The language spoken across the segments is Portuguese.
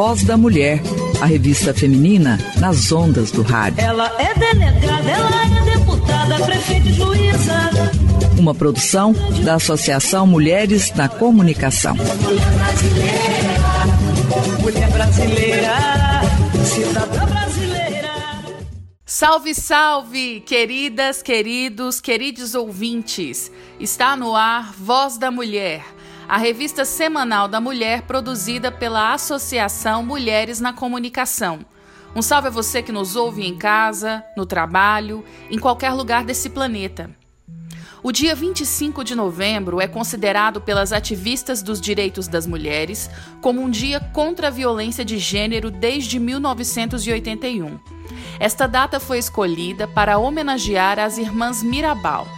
Voz da Mulher, a revista feminina nas ondas do rádio. Ela é delegada, ela é deputada, prefeita e juíza. Uma produção da Associação Mulheres na Comunicação. Mulher brasileira, cidadã brasileira. Salve, salve, queridas, queridos, queridos ouvintes. Está no ar Voz da Mulher, a revista semanal da mulher produzida pela Associação Mulheres na Comunicação. Um salve a você que nos ouve em casa, no trabalho, em qualquer lugar desse planeta. O dia 25 de novembro é considerado pelas ativistas dos direitos das mulheres como um dia contra a violência de gênero desde 1981. Esta data foi escolhida para homenagear as irmãs Mirabal,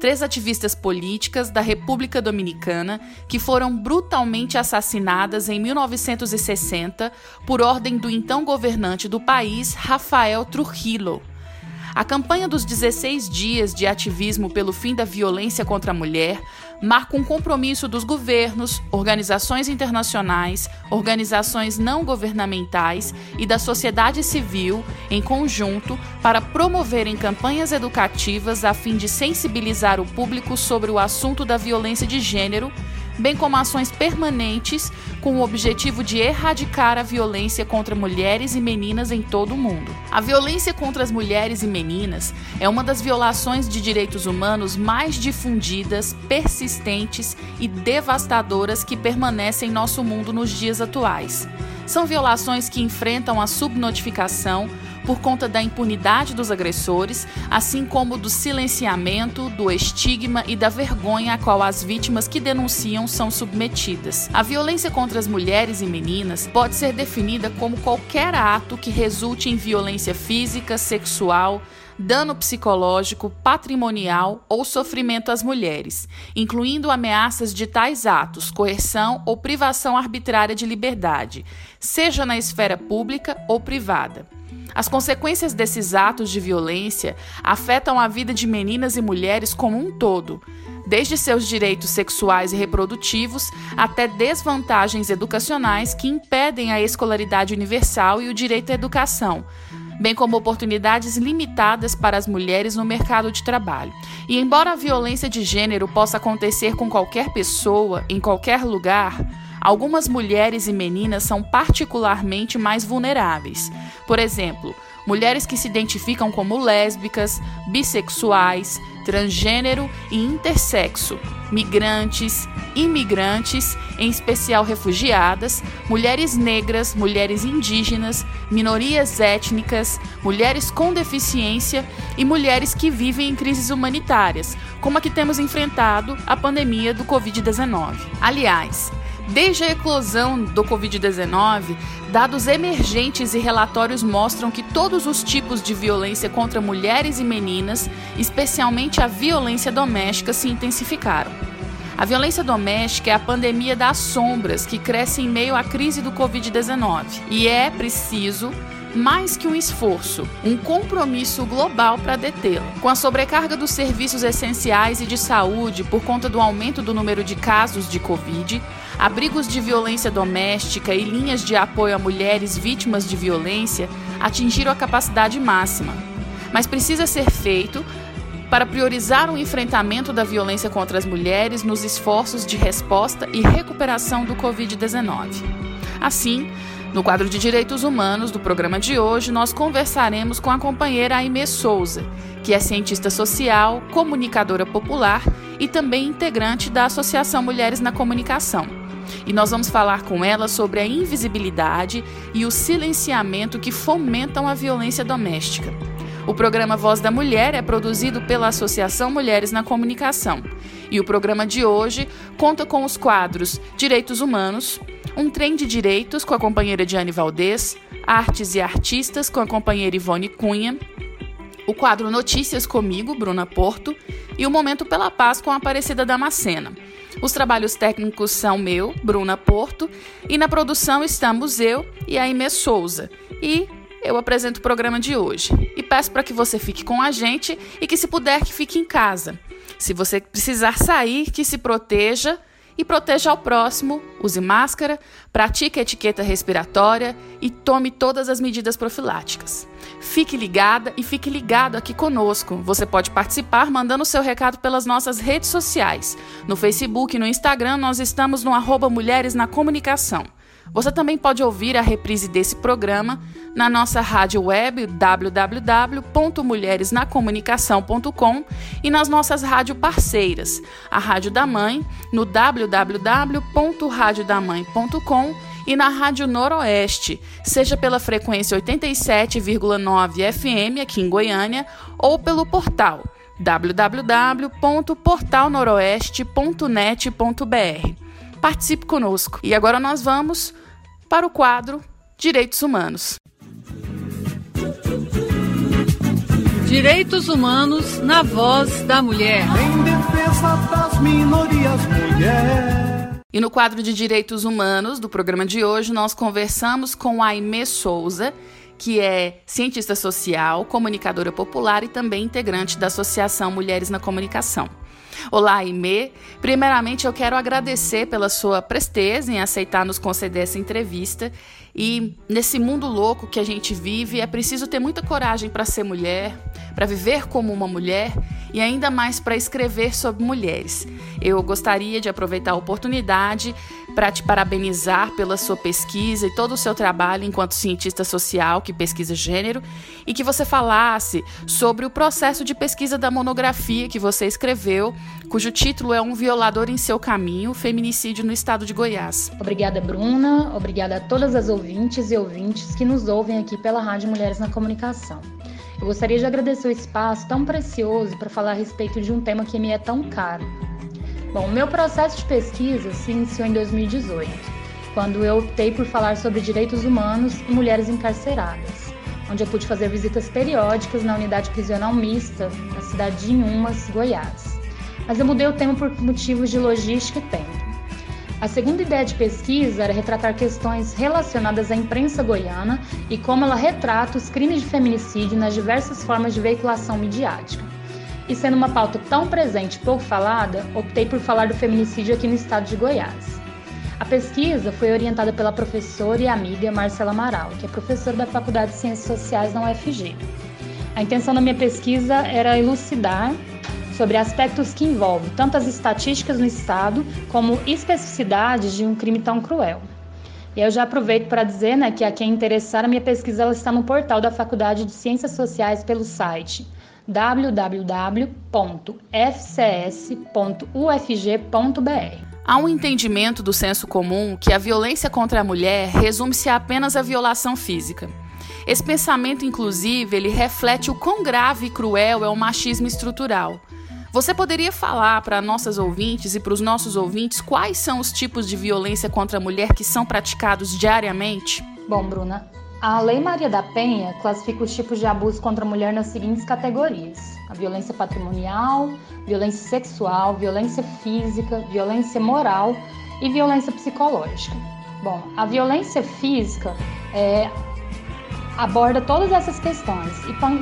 três ativistas políticas da República Dominicana que foram brutalmente assassinadas em 1960 por ordem do então governante do país, Rafael Trujillo. A campanha dos 16 dias de ativismo pelo fim da violência contra a mulher marca um compromisso dos governos, organizações internacionais, organizações não governamentais e da sociedade civil, em conjunto, para promoverem campanhas educativas a fim de sensibilizar o público sobre o assunto da violência de gênero, bem como ações permanentes com o objetivo de erradicar a violência contra mulheres e meninas em todo o mundo. A violência contra as mulheres e meninas é uma das violações de direitos humanos mais difundidas, persistentes e devastadoras que permanecem em nosso mundo nos dias atuais. São violações que enfrentam a subnotificação por conta da impunidade dos agressores, assim como do silenciamento, do estigma e da vergonha a qual as vítimas que denunciam são submetidas. A violência contra as mulheres e meninas pode ser definida como qualquer ato que resulte em violência física, sexual, dano psicológico, patrimonial ou sofrimento às mulheres, incluindo ameaças de tais atos, coerção ou privação arbitrária de liberdade, seja na esfera pública ou privada. As consequências desses atos de violência afetam a vida de meninas e mulheres como um todo, desde seus direitos sexuais e reprodutivos até desvantagens educacionais que impedem a escolaridade universal e o direito à educação, bem como oportunidades limitadas para as mulheres no mercado de trabalho. E embora a violência de gênero possa acontecer com qualquer pessoa, em qualquer lugar, algumas mulheres e meninas são particularmente mais vulneráveis. Por exemplo, mulheres que se identificam como lésbicas, bissexuais, transgênero e intersexo, migrantes, imigrantes, em especial refugiadas, mulheres negras, mulheres indígenas, minorias étnicas, mulheres com deficiência e mulheres que vivem em crises humanitárias, como a que temos enfrentado a pandemia do Covid-19. Aliás, desde a eclosão do Covid-19, dados emergentes e relatórios mostram que todos os tipos de violência contra mulheres e meninas, especialmente a violência doméstica, se intensificaram. A violência doméstica é a pandemia das sombras que cresce em meio à crise do Covid-19 e é preciso mais que um esforço, um compromisso global para detê-lo. Com a sobrecarga dos serviços essenciais e de saúde por conta do aumento do número de casos de Covid, abrigos de violência doméstica e linhas de apoio a mulheres vítimas de violência atingiram a capacidade máxima. Mas precisa ser feito para priorizar o enfrentamento da violência contra as mulheres nos esforços de resposta e recuperação do Covid-19. Assim, no quadro de Direitos Humanos do programa de hoje, nós conversaremos com a companheira Aimée Souza, que é cientista social, comunicadora popular e também integrante da Associação Mulheres na Comunicação. E nós vamos falar com ela sobre a invisibilidade e o silenciamento que fomentam a violência doméstica. O programa Voz da Mulher é produzido pela Associação Mulheres na Comunicação. E o programa de hoje conta com os quadros Direitos Humanos, Um Trem de Direitos com a companheira Diane Valdez, Artes e Artistas com a companheira Ivone Cunha, o quadro Notícias comigo, Bruna Porto, e o Momento pela Paz com a Aparecida Damascena. Os trabalhos técnicos são meu, Bruna Porto, e na produção estamos eu e a Aimée Souza. E eu apresento o programa de hoje. E peço para que você fique com a gente e que, se puder, que fique em casa. Se você precisar sair, que se proteja e proteja ao próximo, use máscara, pratique a etiqueta respiratória e tome todas as medidas profiláticas. Fique ligada e fique ligado aqui conosco. Você pode participar mandando seu recado pelas nossas redes sociais. No Facebook e no Instagram nós estamos no @mulheresnacomunicação. Você também pode ouvir a reprise desse programa na nossa rádio web www.mulheresnacomunicação.com e nas nossas rádio parceiras, a Rádio da Mãe no www.radiodamãe.com e na Rádio Noroeste, seja pela frequência 87,9 FM aqui em Goiânia ou pelo portal www.portalnoroeste.net.br. Participe conosco. E agora nós vamos para o quadro Direitos Humanos. Direitos Humanos na Voz da Mulher. Em defesa das minorias, mulher. E no quadro de Direitos Humanos do programa de hoje, nós conversamos com a Aimée Souza, que é cientista social, comunicadora popular e também integrante da Associação Mulheres na Comunicação. Olá, Aimée. Primeiramente, eu quero agradecer pela sua presteza em aceitar nos conceder essa entrevista. E nesse mundo louco que a gente vive, é preciso ter muita coragem para ser mulher, para viver como uma mulher e ainda mais para escrever sobre mulheres. Eu gostaria de aproveitar a oportunidade para te parabenizar pela sua pesquisa e todo o seu trabalho enquanto cientista social que pesquisa gênero e que você falasse sobre o processo de pesquisa da monografia que você escreveu, cujo título é Um Violador em Seu Caminho, Feminicídio no Estado de Goiás. Obrigada, Bruna. Obrigada a todas as ouvintes e ouvintes que nos ouvem aqui pela Rádio Mulheres na Comunicação. Eu gostaria de agradecer o espaço tão precioso para falar a respeito de um tema que me é tão caro. Bom, meu processo de pesquisa se iniciou em 2018, quando eu optei por falar sobre direitos humanos e mulheres encarceradas, onde eu pude fazer visitas periódicas na unidade prisional mista na cidade de Inhumas, Goiás. Mas eu mudei o tema por motivos de logística e tempo. A segunda ideia de pesquisa era retratar questões relacionadas à imprensa goiana e como ela retrata os crimes de feminicídio nas diversas formas de veiculação midiática. E sendo uma pauta tão presente e pouco falada, optei por falar do feminicídio aqui no estado de Goiás. A pesquisa foi orientada pela professora e amiga Marcela Amaral, que é professora da Faculdade de Ciências Sociais da UFG. A intenção da minha pesquisa era elucidar sobre aspectos que envolvem tanto as estatísticas no estado como especificidades de um crime tão cruel. E eu já aproveito para dizer, que a quem interessar, a minha pesquisa ela está no portal da Faculdade de Ciências Sociais pelo site www.fcs.ufg.br. Há um entendimento do senso comum que a violência contra a mulher resume-se apenas à violação física. Esse pensamento, inclusive, ele reflete o quão grave e cruel é o machismo estrutural. Você poderia falar para nossas ouvintes e para os nossos ouvintes quais são os tipos de violência contra a mulher que são praticados diariamente? Bom, Bruna, a Lei Maria da Penha classifica os tipos de abuso contra a mulher nas seguintes categorias: a violência patrimonial, violência sexual, violência física, violência moral e violência psicológica. Bom, a violência física aborda todas essas questões: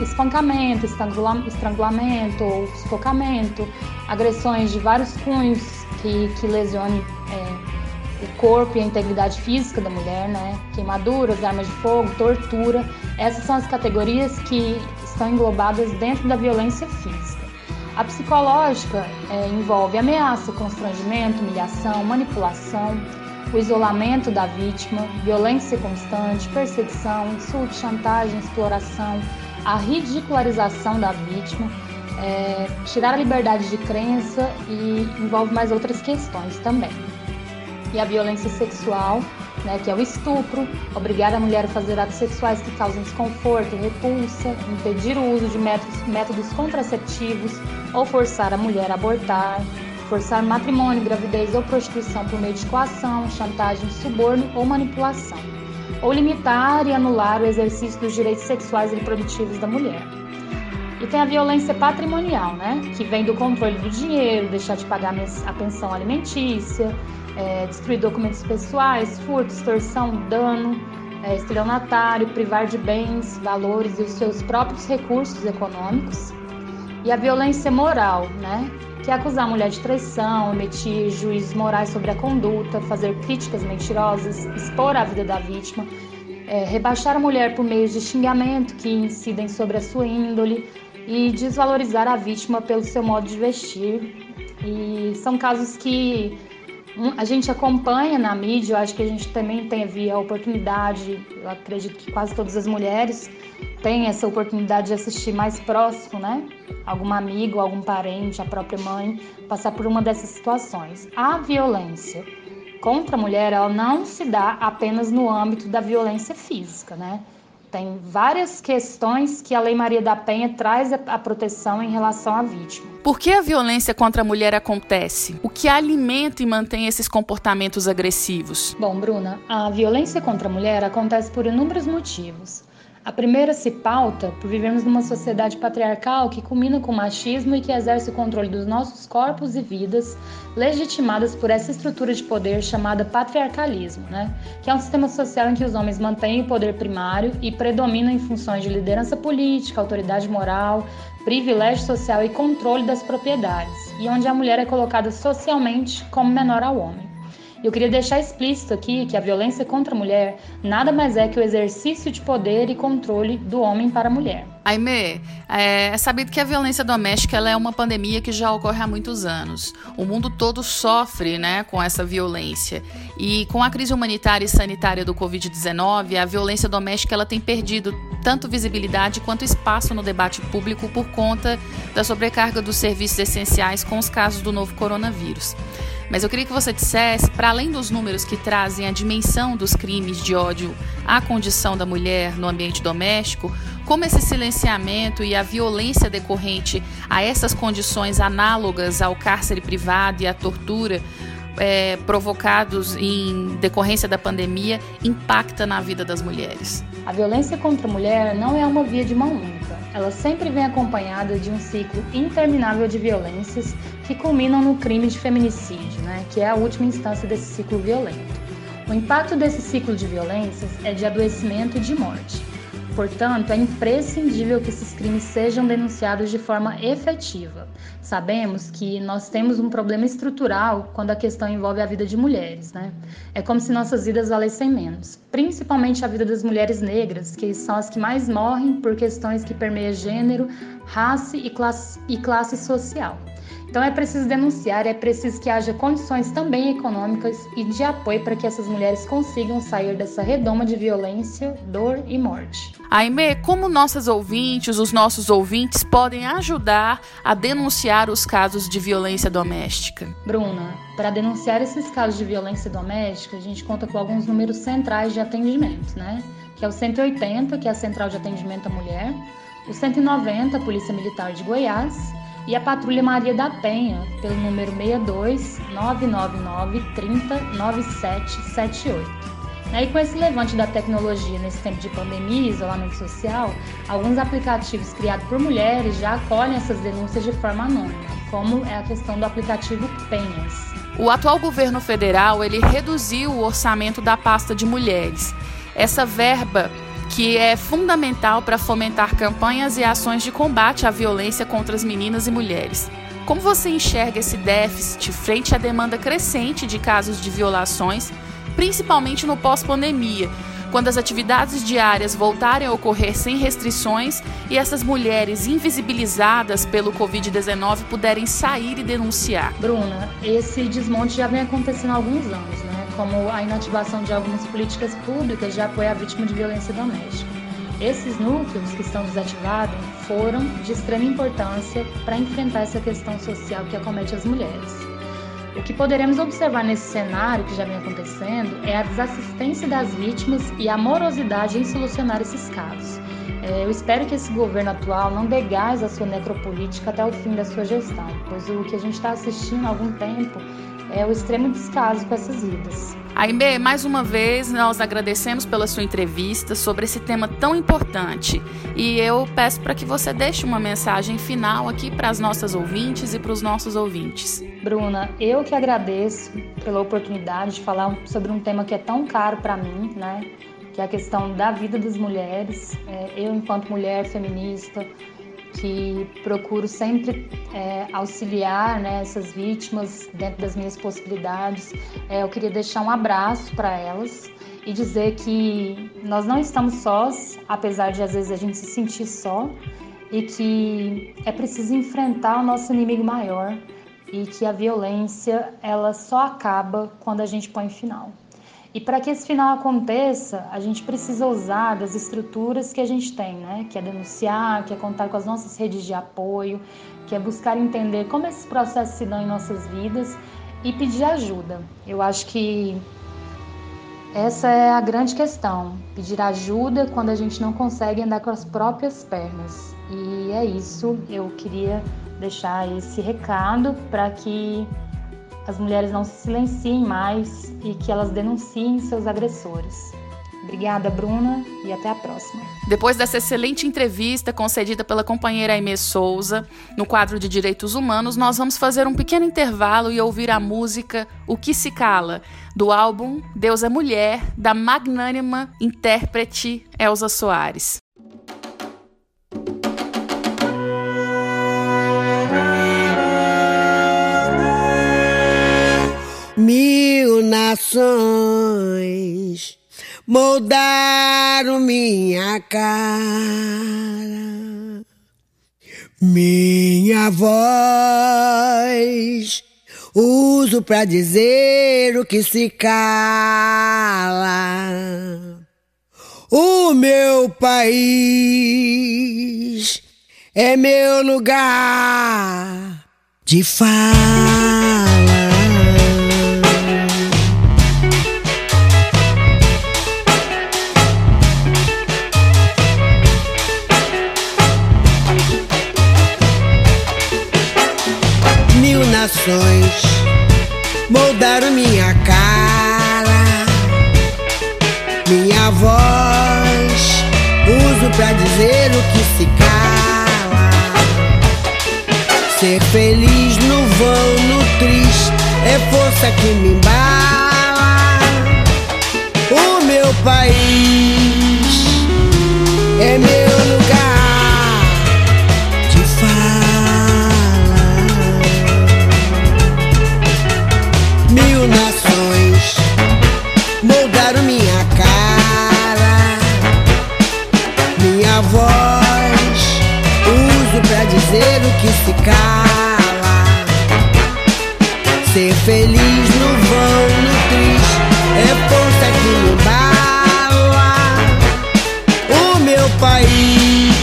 espancamento, estrangulamento ou sufocamento, agressões de vários cunhos que lesionem o corpo e a integridade física da mulher, queimaduras, armas de fogo, tortura. Essas são as categorias que estão englobadas dentro da violência física. A psicológica envolve ameaça, constrangimento, humilhação, manipulação, o isolamento da vítima, violência constante, perseguição, insulto, chantagem, exploração, a ridicularização da vítima, tirar a liberdade de crença e envolve mais outras questões também. E a violência sexual, que é o estupro, obrigar a mulher a fazer atos sexuais que causam desconforto, repulsa, impedir o uso de métodos contraceptivos ou forçar a mulher a abortar, forçar matrimônio, gravidez ou prostituição por meio de coação, chantagem, suborno ou manipulação, ou limitar e anular o exercício dos direitos sexuais e reprodutivos da mulher. E tem a violência patrimonial, que vem do controle do dinheiro, deixar de pagar a pensão alimentícia, destruir documentos pessoais, furto, extorsão, dano, estelionatário, privar de bens, valores e os seus próprios recursos econômicos. e a violência moral, né? Que é acusar a mulher de traição, emitir juízos morais sobre a conduta, fazer críticas mentirosas, expor a vida da vítima, rebaixar a mulher por meio de xingamento que incidem sobre a sua índole e desvalorizar a vítima pelo seu modo de vestir. E são casos que a gente acompanha na mídia, eu acho que a gente também teve a oportunidade, eu acredito que quase todas as mulheres têm essa oportunidade de assistir mais próximo, né? Algum amigo, algum parente, a própria mãe, passar por uma dessas situações. A violência contra a mulher, ela não se dá apenas no âmbito da violência física, né? Tem várias questões que a Lei Maria da Penha traz a proteção em relação à vítima. Por que a violência contra a mulher acontece? O que alimenta e mantém esses comportamentos agressivos? Bom, Bruna, a violência contra a mulher acontece por inúmeros motivos. A primeira se pauta por vivermos numa sociedade patriarcal que culmina com o machismo e que exerce o controle dos nossos corpos e vidas, legitimadas por essa estrutura de poder chamada patriarcalismo, né? Que é um sistema social em que os homens mantêm o poder primário e predominam em funções de liderança política, autoridade moral, privilégio social e controle das propriedades, e onde a mulher é colocada socialmente como menor ao homem. Eu queria deixar explícito aqui que a violência contra a mulher nada mais é que o exercício de poder e controle do homem para a mulher. Aimée, é sabido que a violência doméstica ela é uma pandemia que já ocorre há muitos anos. O mundo todo sofre, né, com essa violência. E com a crise humanitária e sanitária do Covid-19, a violência doméstica ela tem perdido tanto visibilidade quanto espaço no debate público por conta da sobrecarga dos serviços essenciais com os casos do novo coronavírus. Mas eu queria que você dissesse, para além dos números que trazem a dimensão dos crimes de ódio à condição da mulher no ambiente doméstico, como esse silenciamento e a violência decorrente a essas condições análogas ao cárcere privado e à tortura provocados em decorrência da pandemia impacta na vida das mulheres. A violência contra a mulher não é uma via de mão única. Ela sempre vem acompanhada de um ciclo interminável de violências que culminam no crime de feminicídio, né, que é a última instância desse ciclo violento. O impacto desse ciclo de violências é de adoecimento e de morte. Portanto, é imprescindível que esses crimes sejam denunciados de forma efetiva. Sabemos que nós temos um problema estrutural quando a questão envolve a vida de mulheres, né? É como se nossas vidas valessem menos, principalmente a vida das mulheres negras, que são as que mais morrem por questões que permeiam gênero, raça e classe social. Então é preciso denunciar, é preciso que haja condições também econômicas e de apoio para que essas mulheres consigam sair dessa redoma de violência, dor e morte. Aimée, como os nossos ouvintes podem ajudar a denunciar os casos de violência doméstica? Bruna, para denunciar esses casos de violência doméstica, a gente conta com alguns números centrais de atendimento, né? Que é o 180, que é a Central de Atendimento à Mulher, o 190, a Polícia Militar de Goiás, e a Patrulha Maria da Penha, pelo número 62 999 30 9778. E com esse levante da tecnologia nesse tempo de pandemia e isolamento social, alguns aplicativos criados por mulheres já acolhem essas denúncias de forma anônima, como é a questão do aplicativo Penhas. O atual governo federal ele reduziu o orçamento da pasta de mulheres. Essa verba que é fundamental para fomentar campanhas e ações de combate à violência contra as meninas e mulheres. Como você enxerga esse déficit frente à demanda crescente de casos de violações, principalmente no pós-pandemia, quando as atividades diárias voltarem a ocorrer sem restrições e essas mulheres invisibilizadas pelo Covid-19 puderem sair e denunciar? Bruna, esse desmonte já vem acontecendo há alguns anos, né? Como a inativação de algumas políticas públicas de apoio à vítima de violência doméstica. Esses núcleos que estão desativados foram de extrema importância para enfrentar essa questão social que acomete as mulheres. O que poderemos observar nesse cenário que já vem acontecendo é a desassistência das vítimas e a morosidade em solucionar esses casos. Eu espero que esse governo atual não dê gás à sua necropolítica até o fim da sua gestão, pois o que a gente está assistindo há algum tempo é o extremo descaso com essas vidas. Aimée, mais uma vez, nós agradecemos pela sua entrevista sobre esse tema tão importante. E eu peço para que você deixe uma mensagem final aqui para as nossas ouvintes e para os nossos ouvintes. Bruna, eu que agradeço pela oportunidade de falar sobre um tema que é tão caro para mim, né? Que é a questão da vida das mulheres. Eu, enquanto mulher feminista, que procuro sempre auxiliar, né, essas vítimas dentro das minhas possibilidades. Eu queria deixar um abraço para elas e dizer que nós não estamos sós, apesar de às vezes a gente se sentir só, e que é preciso enfrentar o nosso inimigo maior e que a violência ela só acaba quando a gente põe final. E para que esse final aconteça, a gente precisa usar das estruturas que a gente tem, né? Que é denunciar, que é contar com as nossas redes de apoio, que é buscar entender como esses processos se dão em nossas vidas e pedir ajuda. Eu acho que essa é a grande questão, pedir ajuda quando a gente não consegue andar com as próprias pernas. E é isso, eu queria deixar esse recado para que as mulheres não se silenciem mais e que elas denunciem seus agressores. Obrigada, Bruna, e até a próxima. Depois dessa excelente entrevista concedida pela companheira Aimée Souza, no quadro de Direitos Humanos, nós vamos fazer um pequeno intervalo e ouvir a música O Que Se Cala, do álbum Deus é Mulher, da magnânima intérprete Elza Soares. Mil nações moldaram minha cara, minha voz uso pra dizer o que se cala. O meu país é meu lugar de fala. Nações moldaram minha cara, minha voz uso pra dizer o que se cala. Ser feliz no vão, no triste, é força que me embala. O meu país é meu lugar. Dizer o que se cala. Ser feliz no vão, no triste, é força que me embala. O meu país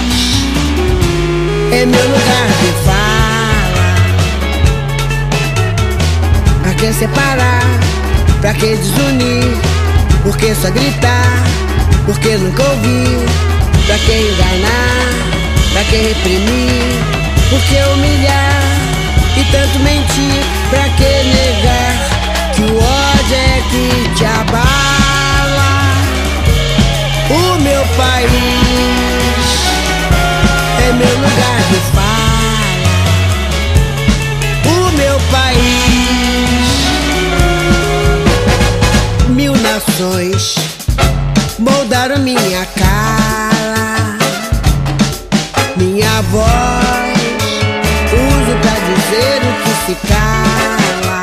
é meu lugar de fala. Pra que separar? Pra que desunir? Por que só gritar? Por que nunca ouvir? Pra que enganar? Pra que reprimir? Por que humilhar e tanto mentir? Pra que negar que o ódio é que te abala? O meu país é meu lugar de fala. O meu país. Mil nações moldaram minha cara, minha voz uso pra dizer o que se cala.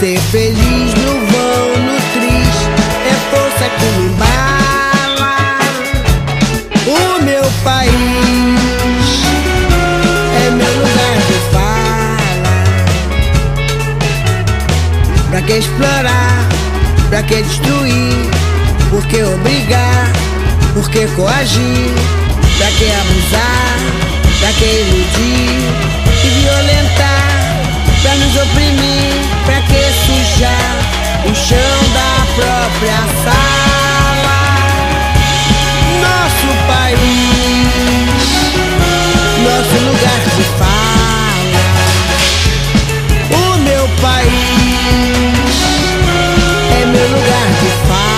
Ser feliz no vão, no triste, é força que me embala. O meu país é meu lugar de fala. Pra que explorar? Pra que destruir? Por que obrigar? Por que coagir? Pra que abusar, pra que iludir e violentar, pra nos oprimir, pra que sujar o chão da própria sala? Nosso país, nosso lugar de fala. O meu país é meu lugar de fala.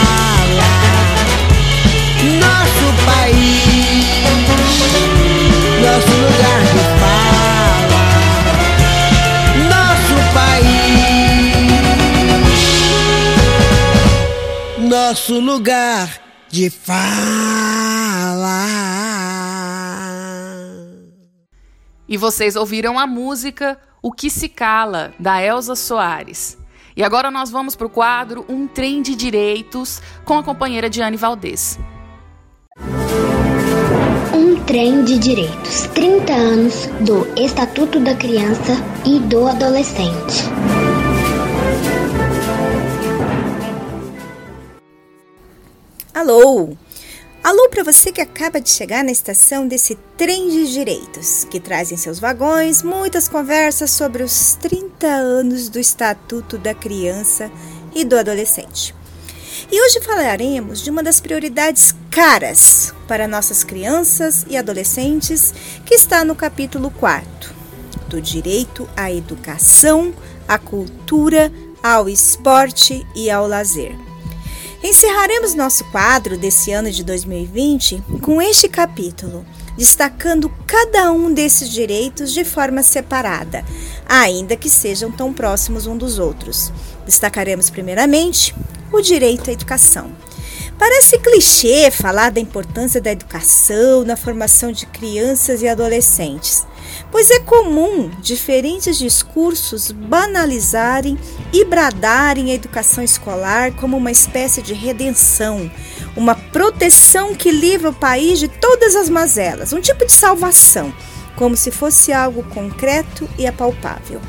Nosso país, nosso lugar de fala, nosso país, nosso lugar de fala. E vocês ouviram a música O Que Se Cala, da Elza Soares. E agora nós vamos para o quadro Um Trem de Direitos, com a companheira Diane Valdez. Um Trem de Direitos, 30 anos do Estatuto da Criança e do Adolescente. Alô! Alô para você que acaba de chegar na estação desse Trem de Direitos, que traz em seus vagões muitas conversas sobre os 30 anos do Estatuto da Criança e do Adolescente. E hoje falaremos de uma das prioridades caras para nossas crianças e adolescentes, que está no capítulo 4, do direito à educação, à cultura, ao esporte e ao lazer. Encerraremos nosso quadro desse ano de 2020 com este capítulo, destacando cada um desses direitos de forma separada, ainda que sejam tão próximos um dos outros. Destacaremos primeiramente o direito à educação. Parece clichê falar da importância da educação na formação de crianças e adolescentes, pois é comum diferentes discursos banalizarem e bradarem a educação escolar como uma espécie de redenção, uma proteção que livra o país de todas as mazelas, um tipo de salvação, como se fosse algo concreto e apalpável.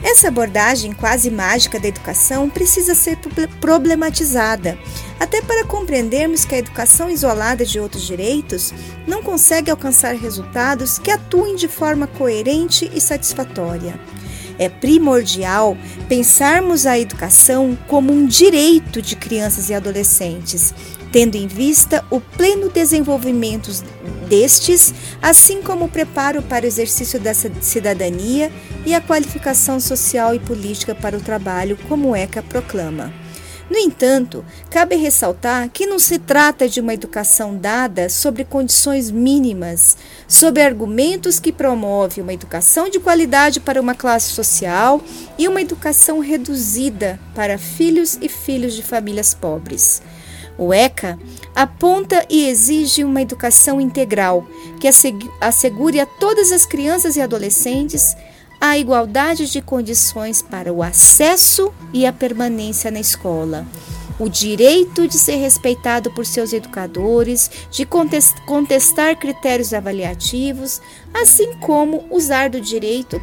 Essa abordagem quase mágica da educação precisa ser problematizada, até para compreendermos que a educação isolada de outros direitos não consegue alcançar resultados que atuem de forma coerente e satisfatória. É primordial pensarmos a educação como um direito de crianças e adolescentes, tendo em vista o pleno desenvolvimento destes, assim como o preparo para o exercício da cidadania e a qualificação social e política para o trabalho, como o ECA proclama. No entanto, cabe ressaltar que não se trata de uma educação dada sobre condições mínimas, sobre argumentos que promovem uma educação de qualidade para uma classe social e uma educação reduzida para filhos e filhas de famílias pobres. O ECA aponta e exige uma educação integral que assegure a todas as crianças e adolescentes a igualdade de condições para o acesso e a permanência na escola, o direito de ser respeitado por seus educadores, de contestar critérios avaliativos, assim como usar do direito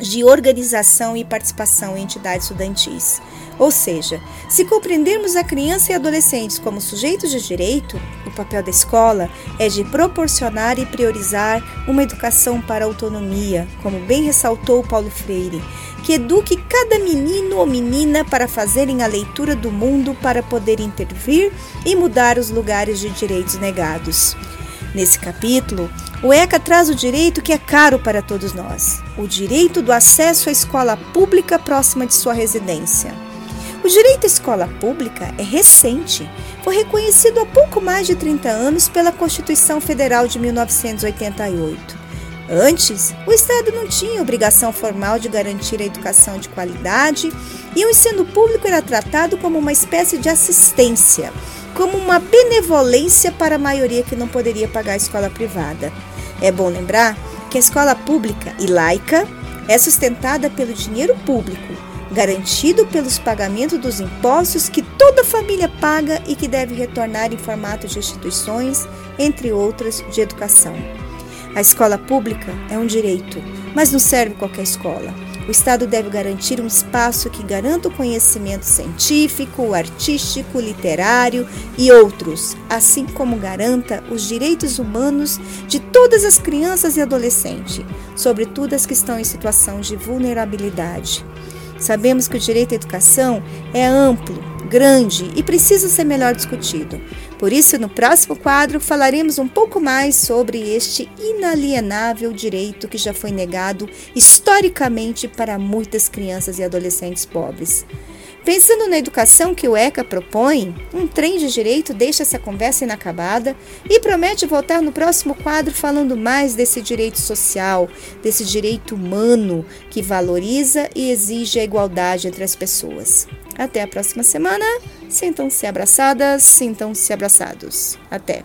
de organização e participação em entidades estudantis. Ou seja, se compreendermos a criança e adolescentes como sujeitos de direito, o papel da escola é de proporcionar e priorizar uma educação para a autonomia, como bem ressaltou Paulo Freire, que eduque cada menino ou menina para fazerem a leitura do mundo para poder intervir e mudar os lugares de direitos negados. Nesse capítulo, o ECA traz o direito que é caro para todos nós, o direito do acesso à escola pública próxima de sua residência. O direito à escola pública é recente, foi reconhecido há pouco mais de 30 anos pela Constituição Federal de 1988. Antes, o Estado não tinha obrigação formal de garantir a educação de qualidade e o ensino público era tratado como uma espécie de assistência, como uma benevolência para a maioria que não poderia pagar a escola privada. É bom lembrar que a escola pública e laica é sustentada pelo dinheiro público, garantido pelos pagamentos dos impostos que toda família paga e que deve retornar em formato de instituições, entre outras, de educação. A escola pública é um direito, mas não serve qualquer escola. O Estado deve garantir um espaço que garanta o conhecimento científico, artístico, literário e outros, assim como garanta os direitos humanos de todas as crianças e adolescentes, sobretudo as que estão em situação de vulnerabilidade. Sabemos que o direito à educação é amplo, grande e precisa ser melhor discutido. Por isso, no próximo quadro, falaremos um pouco mais sobre este inalienável direito que já foi negado historicamente para muitas crianças e adolescentes pobres. Pensando na educação que o ECA propõe, um trem de direito deixa essa conversa inacabada e promete voltar no próximo quadro falando mais desse direito social, desse direito humano que valoriza e exige a igualdade entre as pessoas. Até a próxima semana. Sintam-se abraçadas, sintam-se abraçados. Até!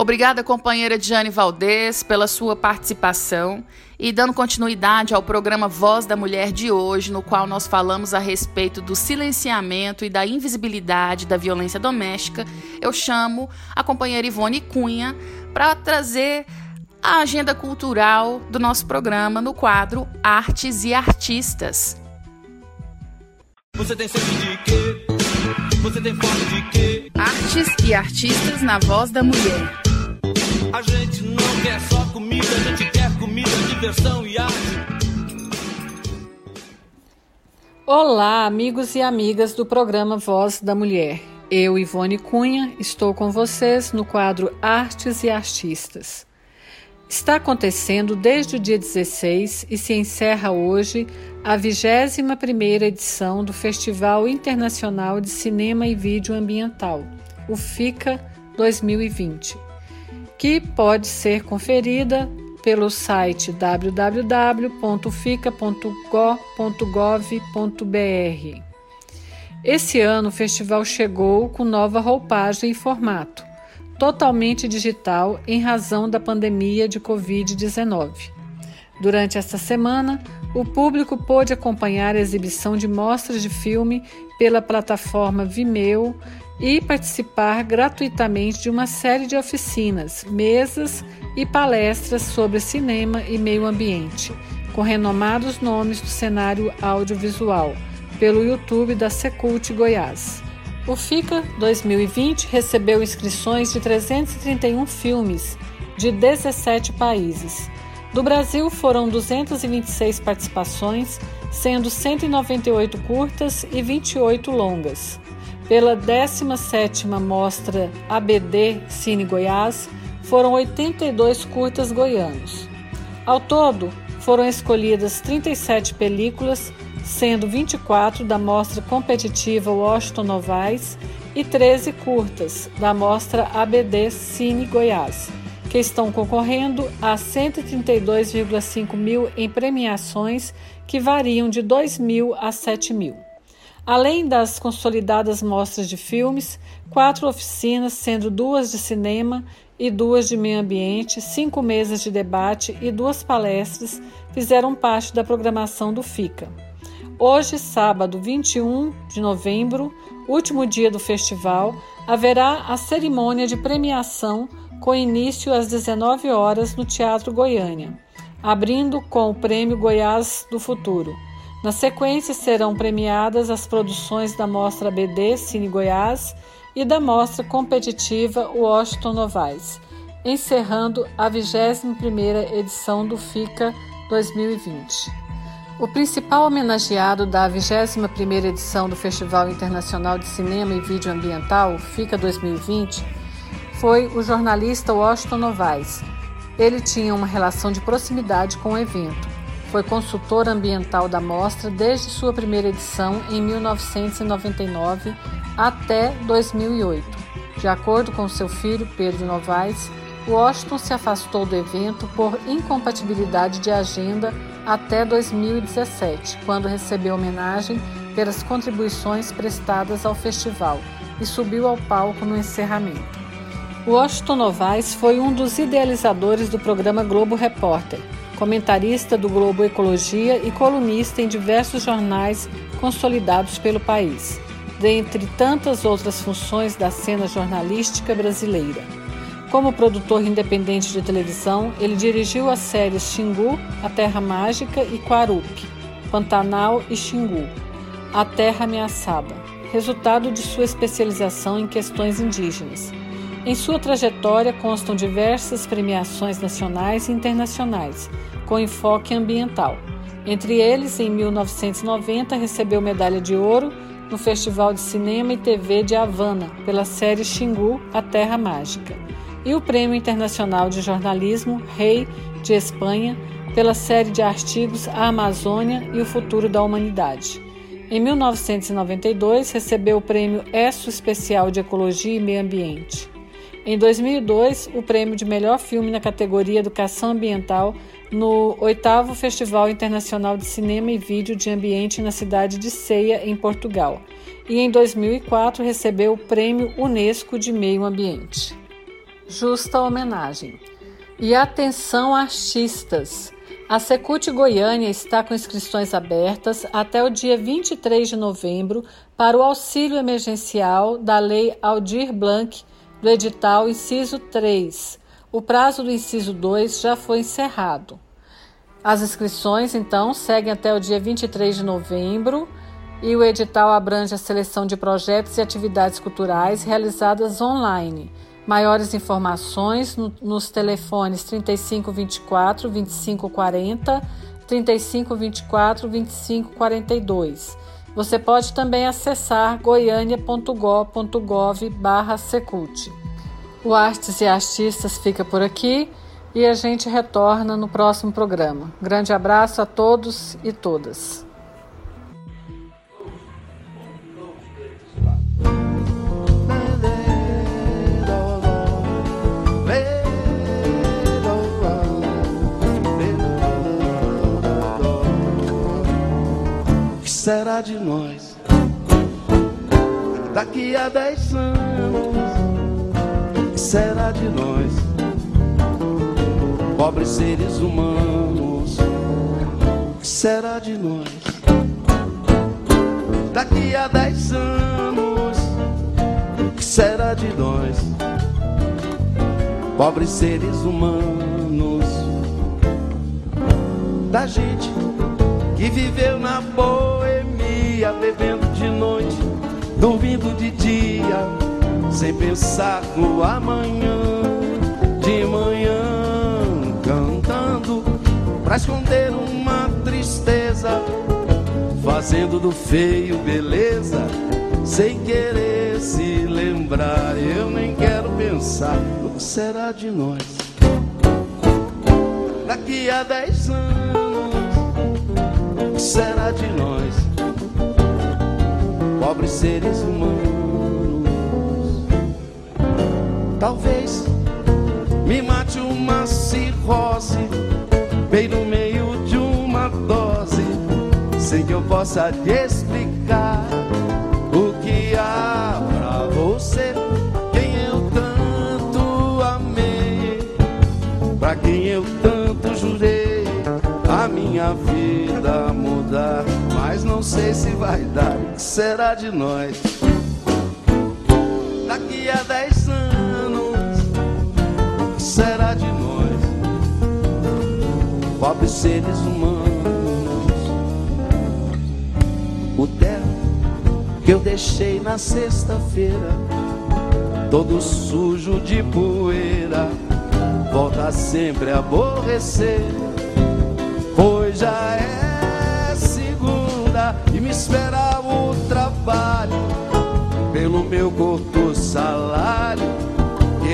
Obrigada, companheira Diane Valdez, pela sua participação. E dando continuidade ao programa Voz da Mulher de hoje, no qual nós falamos a respeito do silenciamento e da invisibilidade da violência doméstica, eu chamo a companheira Ivone Cunha para trazer a agenda cultural do nosso programa no quadro Artes e Artistas. Você tem sede de quê? Você tem fome de quê? Artes e artistas na voz da mulher. A gente não quer só comida, a gente quer comida, diversão e arte. Olá, amigos e amigas do programa Voz da Mulher. Eu, Ivone Cunha, estou com vocês no quadro Artes e Artistas. Está acontecendo desde o dia 16 e se encerra hoje a 21ª edição do Festival Internacional de Cinema e Vídeo Ambiental, o FICA 2020, que pode ser conferida pelo site www.fica.gov.br. Esse ano o festival chegou com nova roupagem e formato, totalmente digital em razão da pandemia de Covid-19. Durante esta semana, o público pôde acompanhar a exibição de mostras de filme pela plataforma Vimeo e participar gratuitamente de uma série de oficinas, mesas e palestras sobre cinema e meio ambiente, com renomados nomes do cenário audiovisual, pelo YouTube da Secult Goiás. O FICA 2020 recebeu inscrições de 331 filmes de 17 países. Do Brasil foram 226 participações, sendo 198 curtas e 28 longas. Pela 17ª Mostra ABD Cine Goiás, foram 82 curtas goianos. Ao todo, foram escolhidas 37 películas, sendo 24 da Mostra Competitiva Washington Novaes e 13 curtas da Mostra ABD Cine Goiás, que estão concorrendo a 132,5 mil em premiações, que variam de 2 mil a 7 mil. Além das consolidadas mostras de filmes, 4 oficinas, sendo 2 de cinema e 2 de meio ambiente, 5 mesas de debate e 2 palestras fizeram parte da programação do FICA. Hoje, sábado 21 de novembro, último dia do festival, haverá a cerimônia de premiação com início às 19 horas no Teatro Goiânia, abrindo com o Prêmio Goiás do Futuro. Na sequência, serão premiadas as produções da Mostra ABD Cine Goiás e da Mostra Competitiva Washington Novaes, encerrando a 21ª edição do FICA 2020. O principal homenageado da 21ª edição do Festival Internacional de Cinema e Vídeo Ambiental, FICA 2020, foi o jornalista Washington Novaes. Ele tinha uma relação de proximidade com o evento. Foi consultor ambiental da mostra desde sua primeira edição em 1999 até 2008. De acordo com seu filho, Pedro Novaes, Washington se afastou do evento por incompatibilidade de agenda até 2017, quando recebeu homenagem pelas contribuições prestadas ao festival e subiu ao palco no encerramento. Washington Novaes foi um dos idealizadores do programa Globo Repórter, comentarista do Globo Ecologia e colunista em diversos jornais consolidados pelo país, dentre tantas outras funções da cena jornalística brasileira. Como produtor independente de televisão, ele dirigiu as séries Xingu, A Terra Mágica e Quarup, Pantanal e Xingu, A Terra Ameaçada, resultado de sua especialização em questões indígenas. Em sua trajetória constam diversas premiações nacionais e internacionais, com enfoque ambiental. Entre eles, em 1990, recebeu medalha de ouro no Festival de Cinema e TV de Havana, pela série Xingu, A Terra Mágica, e o Prêmio Internacional de Jornalismo Rei de Espanha pela série de artigos A Amazônia e o Futuro da Humanidade. Em 1992, recebeu o Prêmio ESSO Especial de Ecologia e Meio Ambiente. Em 2002, o prêmio de melhor filme na categoria Educação Ambiental no 8º Festival Internacional de Cinema e Vídeo de Ambiente na cidade de Ceia, em Portugal. E em 2004, recebeu o Prêmio Unesco de Meio Ambiente. Justa homenagem. E atenção, artistas! A Secult Goiânia está com inscrições abertas até o dia 23 de novembro para o auxílio emergencial da Lei Aldir Blanc do edital inciso 3. O prazo do inciso 2 já foi encerrado. As inscrições, então, seguem até o dia 23 de novembro e o edital abrange a seleção de projetos e atividades culturais realizadas online. Maiores informações nos telefones 3524 2540, 3524 2542. Você pode também acessar goiania.gov.br/secult. O Artes e Artistas fica por aqui e a gente retorna no próximo programa. Grande abraço a todos e todas. Será de nós daqui a 10 anos? Será de nós, pobres seres humanos? Será de nós daqui a 10 anos? Será de nós, pobres seres humanos? Da gente que viveu na boemia, bebendo de noite, dormindo de dia, sem pensar no amanhã. De manhã cantando pra esconder uma tristeza, fazendo do feio beleza, sem querer se lembrar. Eu nem quero pensar o que será de nós daqui a 10 anos. Será de nós, pobres seres humanos? Talvez me mate uma cirrose, bem no meio de uma dose, sem que eu possa te explicar o que há pra você, quem eu tanto amei, pra quem eu tanto jurei a minha vida mudar, mas não sei se vai dar. O que será de nós daqui a 10 anos? O que será de nós, pobres seres humanos? O terno que eu deixei na sexta-feira, todo sujo de poeira, volta sempre a aborrecer. Hoje já é segunda e me espera o trabalho, pelo meu curto salário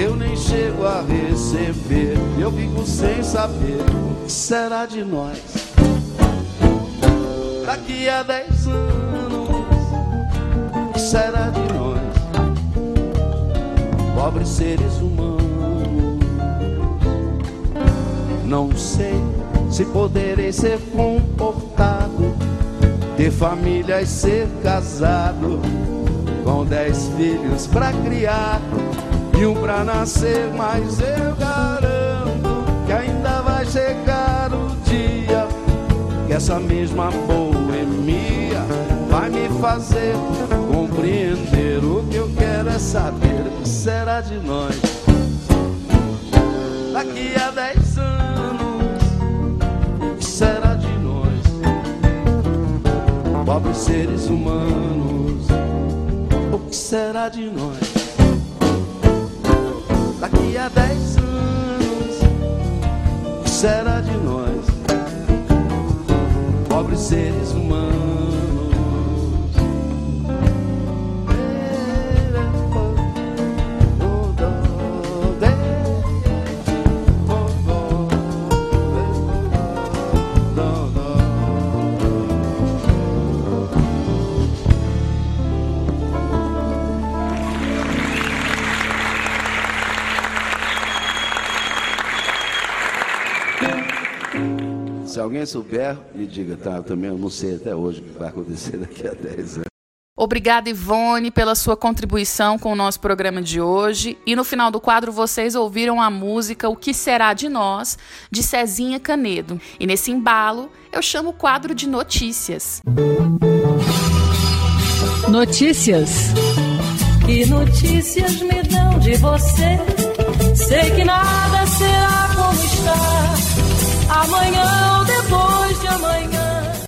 eu nem chego a receber. Eu fico sem saber o que será de nós daqui a 10 anos. O que será de nós, pobres seres humanos? Não sei se poderei ser comportado, ter família e ser casado, com 10 filhos pra criar e um pra nascer, mas eu garanto que ainda vai chegar o dia que essa mesma boemia vai me fazer compreender. O que eu quero é saber o que será de nós daqui a 10 anos. Será de nós, pobres seres humanos? O que será de nós daqui a 10 anos? O que será de nós, pobres seres humanos? Se alguém souber, me diga, tá? Eu também não sei até hoje o que vai acontecer daqui a 10 anos. Obrigada, Ivone, pela sua contribuição com o nosso programa de hoje. E no final do quadro, vocês ouviram a música O Que Será de Nós, de Cezinha Canedo. E nesse embalo, eu chamo o quadro de Notícias. Notícias. Que notícias me dão de você? Sei que nada será como está, amanhã ou depois de amanhã.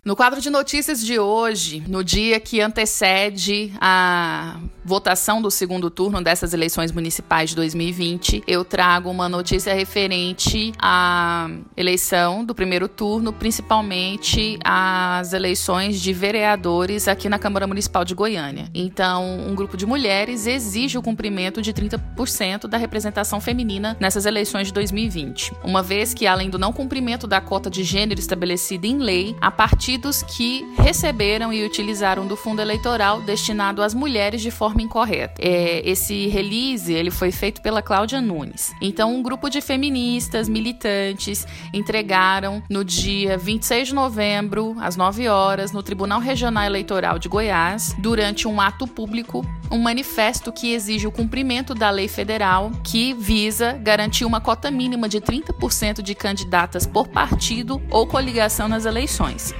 No quadro de notícias de hoje, no dia que antecede a votação do segundo turno dessas eleições municipais de 2020, eu trago uma notícia referente à eleição do primeiro turno, principalmente às eleições de vereadores aqui na Câmara Municipal de Goiânia. Então, um grupo de mulheres exige o cumprimento de 30% da representação feminina nessas eleições de 2020, uma vez que, além do não cumprimento da cota de gênero estabelecida em lei, a partidos que receberam e utilizaram do fundo eleitoral destinado às mulheres de forma incorreta. Esse release ele foi feito pela Cláudia Nunes. Então, um grupo de feministas, militantes, entregaram no dia 26 de novembro, às 9 horas, no Tribunal Regional Eleitoral de Goiás, durante um ato público, um manifesto que exige o cumprimento da lei federal que visa garantir uma cota mínima de 30% de candidatas por partido ou coligação nas eleições.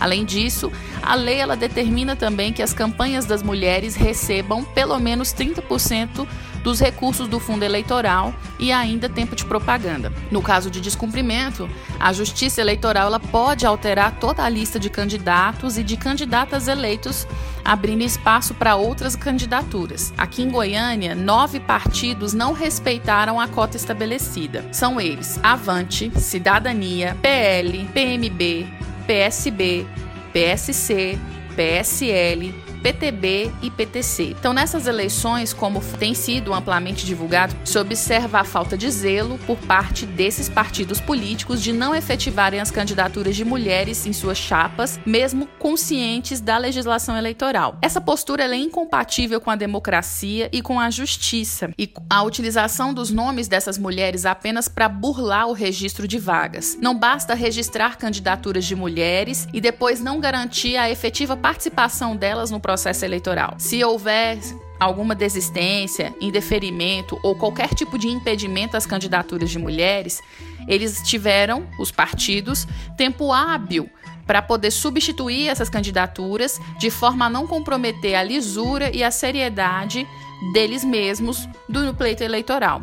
Além disso, a lei ela determina também que as campanhas das mulheres recebam pelo menos 30% dos recursos do fundo eleitoral e ainda tempo de propaganda. No caso de descumprimento, a Justiça Eleitoral ela pode alterar toda a lista de candidatos e de candidatas eleitos, abrindo espaço para outras candidaturas. Aqui em Goiânia, 9 partidos não respeitaram a cota estabelecida. São eles: Avante, Cidadania, PL, PMB, PSB, PSC, PSL, PTB e PTC. Então, nessas eleições, como tem sido amplamente divulgado, se observa a falta de zelo por parte desses partidos políticos de não efetivarem as candidaturas de mulheres em suas chapas, mesmo conscientes da legislação eleitoral. Essa postura ela é incompatível com a democracia e com a justiça, e a utilização dos nomes dessas mulheres apenas para burlar o registro de vagas. Não basta registrar candidaturas de mulheres e depois não garantir a efetiva participação delas no processo eleitoral. Se houver alguma desistência, indeferimento ou qualquer tipo de impedimento às candidaturas de mulheres, eles tiveram, os partidos, tempo hábil para poder substituir essas candidaturas de forma a não comprometer a lisura e a seriedade deles mesmos do pleito eleitoral.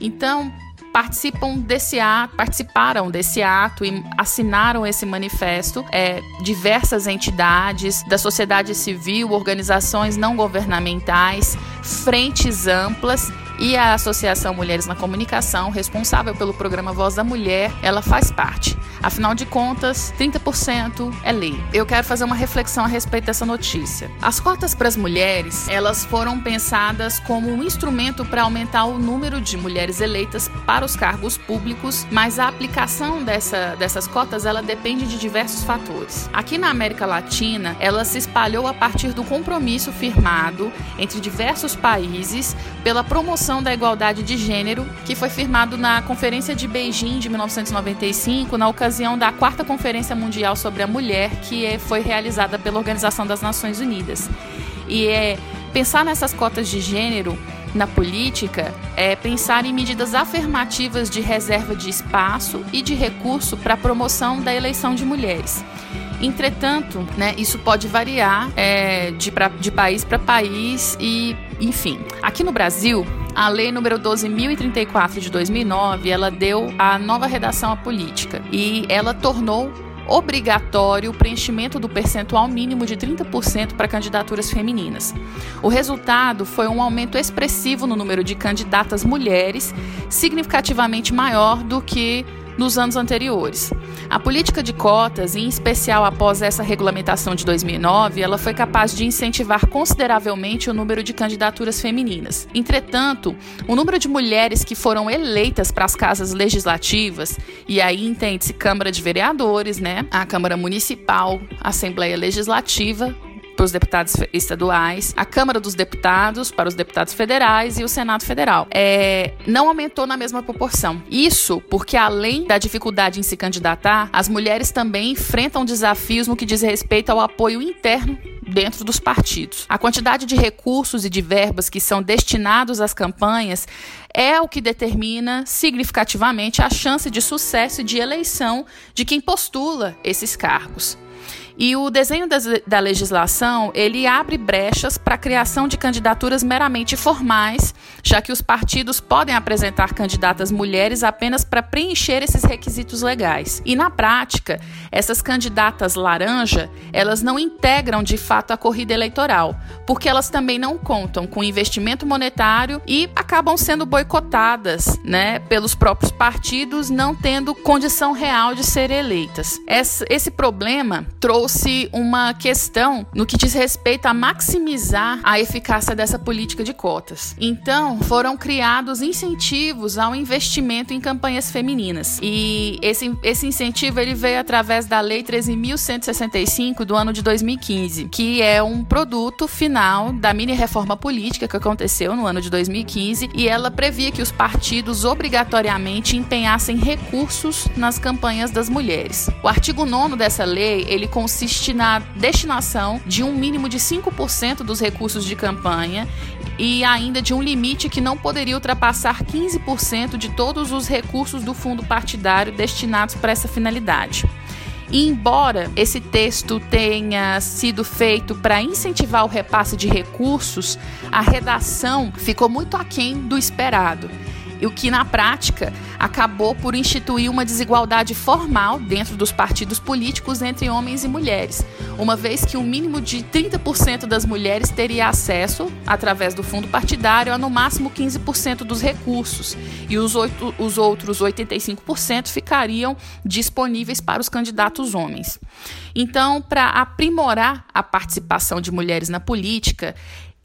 Então, participaram desse ato e assinaram esse manifesto diversas entidades da sociedade civil, organizações não governamentais, frentes amplas, e a Associação Mulheres na Comunicação, responsável pelo programa Voz da Mulher, ela faz parte. Afinal de contas, 30% é lei. Eu quero fazer uma reflexão a respeito dessa notícia. As cotas para as mulheres, elas foram pensadas como um instrumento para aumentar o número de mulheres eleitas para os cargos públicos, mas a aplicação dessas cotas, ela depende de diversos fatores. Aqui na América Latina, ela se espalhou a partir do compromisso firmado entre diversos países pela promoção da igualdade de gênero, que foi firmado na Conferência de Beijing de 1995, na ocasião da 4ª Conferência Mundial sobre a Mulher, que foi realizada pela Organização das Nações Unidas. E pensar nessas cotas de gênero na política é pensar em medidas afirmativas de reserva de espaço e de recurso para a promoção da eleição de mulheres. Entretanto, isso pode variar de país para país e, enfim. Aqui no Brasil, a Lei número 12.034 de 2009, ela deu a nova redação à política e ela tornou obrigatório o preenchimento do percentual mínimo de 30% para candidaturas femininas. O resultado foi um aumento expressivo no número de candidatas mulheres, significativamente maior do que nos anos anteriores. A política de cotas, em especial após essa regulamentação de 2009, ela foi capaz de incentivar consideravelmente o número de candidaturas femininas. Entretanto, o número de mulheres que foram eleitas para as casas legislativas, e aí entende-se Câmara de Vereadores, a Câmara Municipal, a Assembleia Legislativa, para os deputados estaduais, a Câmara dos Deputados para os deputados federais e o Senado Federal. Não aumentou na mesma proporção. Isso porque, além da dificuldade em se candidatar, as mulheres também enfrentam desafios no que diz respeito ao apoio interno dentro dos partidos. A quantidade de recursos e de verbas que são destinados às campanhas é o que determina significativamente a chance de sucesso e de eleição de quem postula esses cargos. E o desenho da legislação, ele abre brechas para a criação de candidaturas meramente formais, já que os partidos podem apresentar candidatas mulheres apenas para preencher esses requisitos legais. E na prática, essas candidatas laranja, elas não integram de fato a corrida eleitoral, porque elas também não contam com investimento monetário e acabam sendo boicotadas, né, pelos próprios partidos, não tendo condição real de ser eleitas. Esse problema trouxe uma questão no que diz respeito a maximizar a eficácia dessa política de cotas. Então, foram criados incentivos ao investimento em campanhas femininas. E esse incentivo ele veio através da Lei 13.165 do ano de 2015, que é um produto final da mini-reforma política que aconteceu no ano de 2015, e ela previa que os partidos obrigatoriamente empenhassem recursos nas campanhas das mulheres. O artigo 9º dessa lei, ele consiste na destinação de um mínimo de 5% dos recursos de campanha e ainda de um limite que não poderia ultrapassar 15% de todos os recursos do fundo partidário destinados para essa finalidade. E embora esse texto tenha sido feito para incentivar o repasse de recursos, a redação ficou muito aquém do esperado, o que na prática acabou por instituir uma desigualdade formal dentro dos partidos políticos entre homens e mulheres, uma vez que o mínimo de 30% das mulheres teria acesso, através do fundo partidário, a no máximo 15% dos recursos, e os outros 85% ficariam disponíveis para os candidatos homens. Então, para aprimorar a participação de mulheres na política,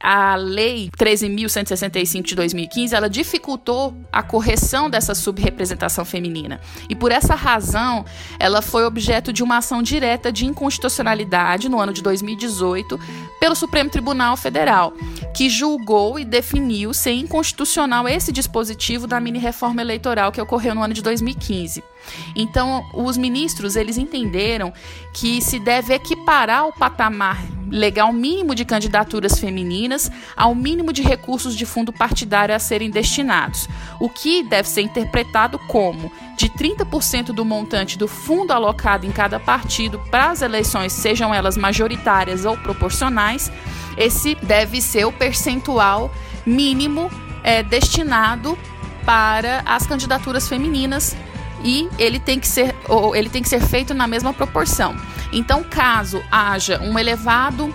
a Lei 13.165 de 2015, ela dificultou a correção dessa subrepresentação feminina. E por essa razão, ela foi objeto de uma ação direta de inconstitucionalidade no ano de 2018 pelo Supremo Tribunal Federal, que julgou e definiu ser inconstitucional esse dispositivo da mini-reforma eleitoral que ocorreu no ano de 2015. Então, os ministros, eles entenderam que se deve equiparar o patamar legal mínimo de candidaturas femininas ao mínimo de recursos de fundo partidário a serem destinados, o que deve ser interpretado como de 30% do montante do fundo alocado em cada partido para as eleições, sejam elas majoritárias ou proporcionais, esse deve ser o percentual mínimo destinado para as candidaturas femininas, e ele tem que ser feito na mesma proporção. Então, caso haja um elevado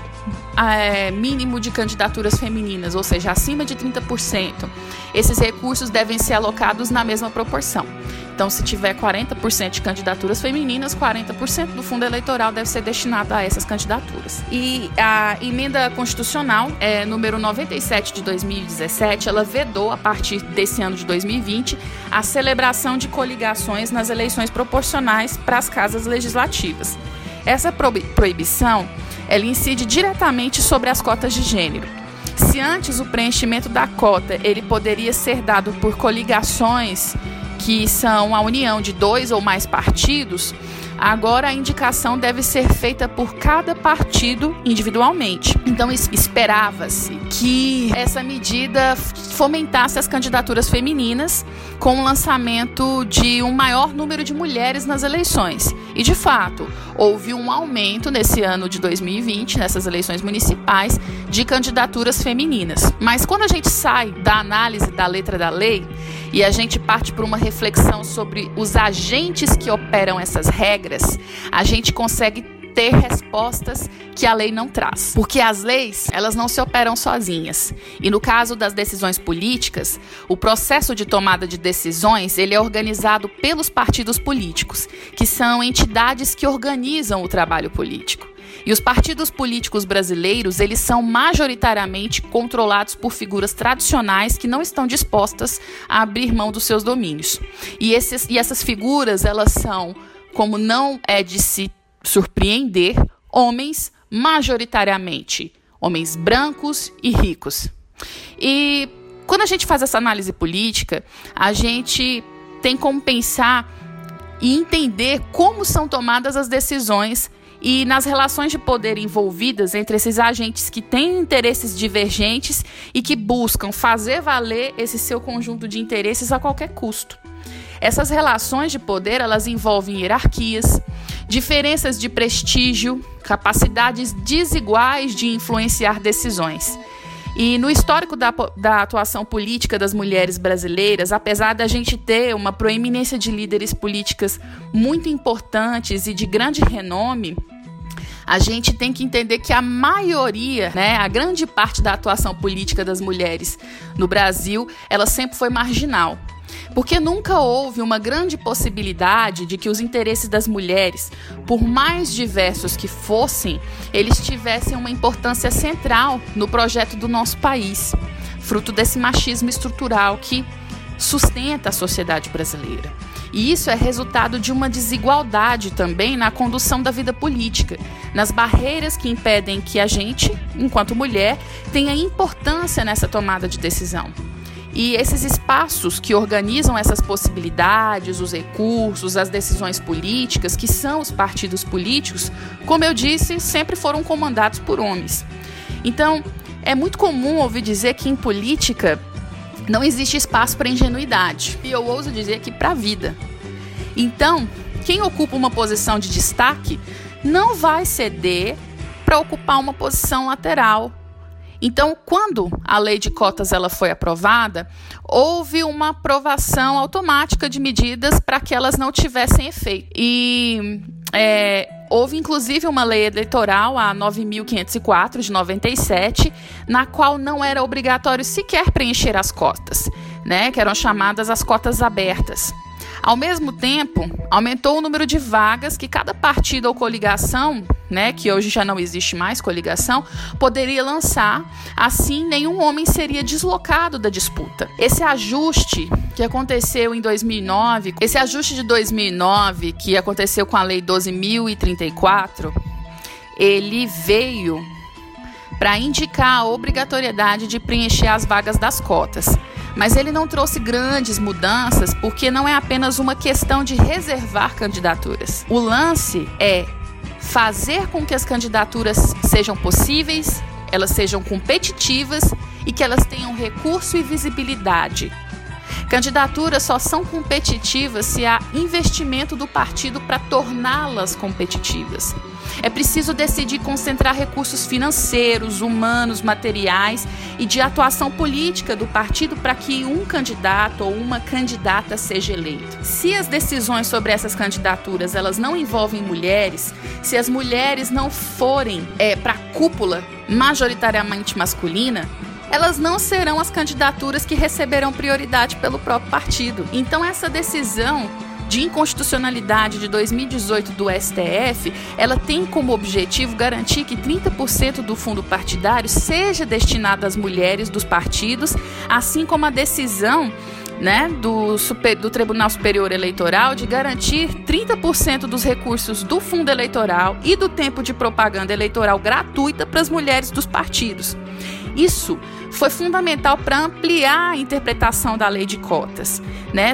mínimo de candidaturas femininas, ou seja, acima de 30%, esses recursos devem ser alocados na mesma proporção. Então, se tiver 40% de candidaturas femininas, 40% do fundo eleitoral deve ser destinado a essas candidaturas. E a emenda constitucional número 97 de 2017, ela vedou, a partir desse ano de 2020, a celebração de coligações nas eleições proporcionais para as casas legislativas. Essa proibição, ela incide diretamente sobre as cotas de gênero. Se antes o preenchimento da cota ele poderia ser dado por coligações, que são a união de dois ou mais partidos, agora a indicação deve ser feita por cada partido individualmente. Então, esperava-se que essa medida fomentasse as candidaturas femininas com o lançamento de um maior número de mulheres nas eleições. E, de fato, houve um aumento nesse ano de 2020, nessas eleições municipais, de candidaturas femininas. Mas quando a gente sai da análise da letra da lei e a gente parte para uma reflexão sobre os agentes que operam essas regras, a gente consegue ter respostas que a lei não traz. Porque as leis, elas não se operam sozinhas. E no caso das decisões políticas, o processo de tomada de decisões, ele é organizado pelos partidos políticos, que são entidades que organizam o trabalho político. E os partidos políticos brasileiros, eles são majoritariamente controlados por figuras tradicionais que não estão dispostas a abrir mão dos seus domínios. E essas figuras, elas são, como não é de se surpreender, homens majoritariamente, homens brancos e ricos. E quando a gente faz essa análise política, a gente tem como pensar e entender como são tomadas as decisões e nas relações de poder envolvidas entre esses agentes que têm interesses divergentes e que buscam fazer valer esse seu conjunto de interesses a qualquer custo. Essas relações de poder, elas envolvem hierarquias, diferenças de prestígio, capacidades desiguais de influenciar decisões. E no histórico da atuação política das mulheres brasileiras, apesar da gente ter uma proeminência de líderes políticas muito importantes e de grande renome, a gente tem que entender que a maioria, a grande parte da atuação política das mulheres no Brasil, ela sempre foi marginal. Porque nunca houve uma grande possibilidade de que os interesses das mulheres, por mais diversos que fossem, eles tivessem uma importância central no projeto do nosso país, fruto desse machismo estrutural que sustenta a sociedade brasileira. E isso é resultado de uma desigualdade também na condução da vida política, nas barreiras que impedem que a gente, enquanto mulher, tenha importância nessa tomada de decisão. E esses espaços que organizam essas possibilidades, os recursos, as decisões políticas, que são os partidos políticos, como eu disse, sempre foram comandados por homens. Então, é muito comum ouvir dizer que em política não existe espaço para ingenuidade. E eu ouso dizer que para a vida. Então, quem ocupa uma posição de destaque não vai ceder para ocupar uma posição lateral. Então, quando a lei de cotas ela foi aprovada, houve uma aprovação automática de medidas para que elas não tivessem efeito. E houve, inclusive, uma lei eleitoral, a 9.504, de 97, na qual não era obrigatório sequer preencher as cotas, que eram chamadas as cotas abertas. Ao mesmo tempo, aumentou o número de vagas que cada partido ou coligação, que hoje já não existe mais coligação, poderia lançar. Assim, nenhum homem seria deslocado da disputa. Esse ajuste que aconteceu em 2009, esse ajuste de 2009 que aconteceu com a Lei 12.034, ele veio para indicar a obrigatoriedade de preencher as vagas das cotas. Mas ele não trouxe grandes mudanças, porque não é apenas uma questão de reservar candidaturas. O lance é fazer com que as candidaturas sejam possíveis, elas sejam competitivas e que elas tenham recurso e visibilidade. Candidaturas só são competitivas se há investimento do partido para torná-las competitivas. É preciso decidir concentrar recursos financeiros, humanos, materiais e de atuação política do partido para que um candidato ou uma candidata seja eleito. Se as decisões sobre essas candidaturas elas não envolvem mulheres, se as mulheres não forem para a cúpula majoritariamente masculina, elas não serão as candidaturas que receberão prioridade pelo próprio partido. Então essa decisão de inconstitucionalidade de 2018 do STF, ela tem como objetivo garantir que 30% do fundo partidário seja destinado às mulheres dos partidos, assim como a decisão do Tribunal Superior Eleitoral de garantir 30% dos recursos do fundo eleitoral e do tempo de propaganda eleitoral gratuita para as mulheres dos partidos. Isso foi fundamental para ampliar a interpretação da lei de cotas.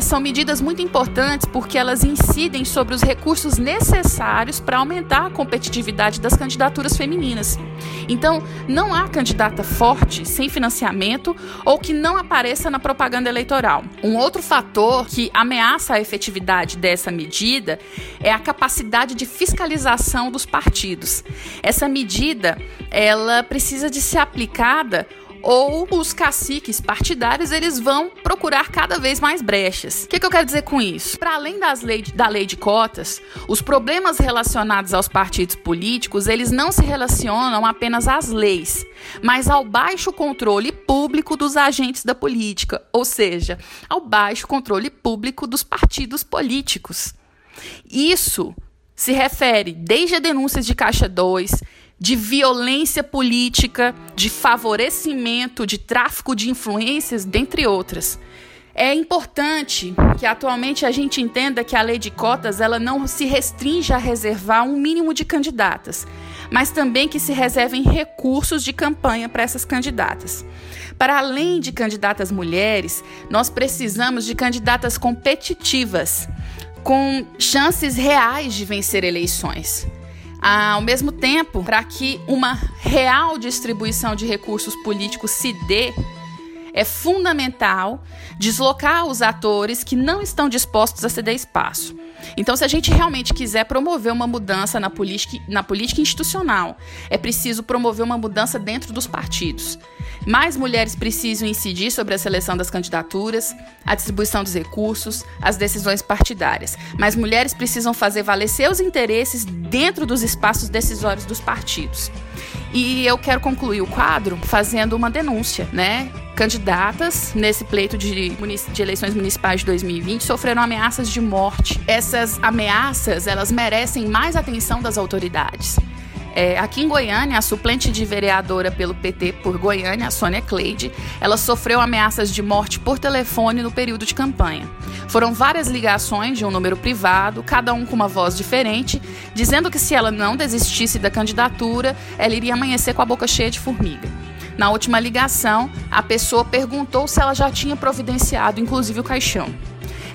São medidas muito importantes porque elas incidem sobre os recursos necessários para aumentar a competitividade das candidaturas femininas. Então, não há candidata forte, sem financiamento ou que não apareça na propaganda eleitoral. Um outro fator que ameaça a efetividade dessa medida é a capacidade de fiscalização dos partidos. Essa medida, ela precisa de ser aplicada ou os caciques partidários, eles vão procurar cada vez mais brechas. O que eu quero dizer com isso? Para além da lei de cotas, os problemas relacionados aos partidos políticos, eles não se relacionam apenas às leis, mas ao baixo controle público dos agentes da política, ou seja, ao baixo controle público dos partidos políticos. Isso se refere desde a denúncias de Caixa 2, de violência política, de favorecimento, de tráfico de influências, dentre outras. É importante que atualmente a gente entenda que a lei de cotas ela não se restringe a reservar um mínimo de candidatas, mas também que se reservem recursos de campanha para essas candidatas. Para além de candidatas mulheres, nós precisamos de candidatas competitivas, com chances reais de vencer eleições. ao mesmo tempo, para que uma real distribuição de recursos políticos se dê, é fundamental deslocar os atores que não estão dispostos a ceder espaço. Então, se a gente realmente quiser promover uma mudança na política institucional, é preciso promover uma mudança dentro dos partidos. Mais mulheres precisam incidir sobre a seleção das candidaturas, a distribuição dos recursos, as decisões partidárias. Mas mulheres precisam fazer valer seus interesses dentro dos espaços decisórios dos partidos. E eu quero concluir o quadro fazendo uma denúncia, né? Candidatas nesse pleito de eleições municipais de 2020 sofreram ameaças de morte. Essas ameaças, elas merecem mais atenção das autoridades. Aqui em Goiânia, a suplente de vereadora pelo PT por Goiânia, a Sônia Cleide, ela sofreu ameaças de morte por telefone no período de campanha. Foram várias ligações de um número privado, cada um com uma voz diferente, dizendo que se ela não desistisse da candidatura, ela iria amanhecer com a boca cheia de formiga. Na última ligação, a pessoa perguntou se ela já tinha providenciado, inclusive, o caixão.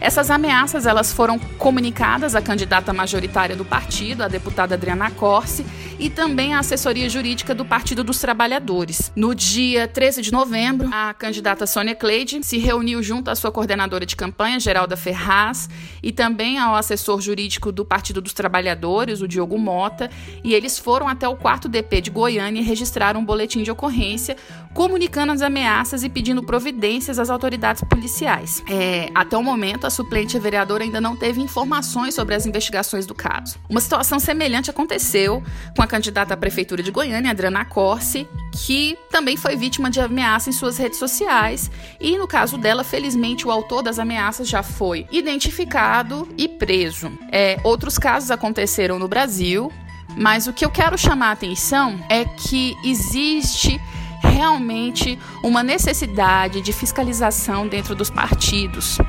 Essas ameaças, elas foram comunicadas à candidata majoritária do partido, a deputada Adriana Accorsi, e também à assessoria jurídica do Partido dos Trabalhadores. No dia 13 de novembro, a candidata Sônia Cleide se reuniu junto à sua coordenadora de campanha, Geralda Ferraz, e também ao assessor jurídico do Partido dos Trabalhadores, o Diogo Mota, e eles foram até o 4º DP de Goiânia e registraram um boletim de ocorrência, comunicando as ameaças e pedindo providências às autoridades policiais. Até o momento, a suplente vereadora ainda não teve informações sobre as investigações do caso. Uma situação semelhante aconteceu com a candidata à Prefeitura de Goiânia, Adriana Accorsi, que também foi vítima de ameaça em suas redes sociais e, no caso dela, felizmente, o autor das ameaças já foi identificado e preso. Outros casos aconteceram no Brasil, mas o que eu quero chamar a atenção é que existe realmente uma necessidade de fiscalização dentro dos partidos.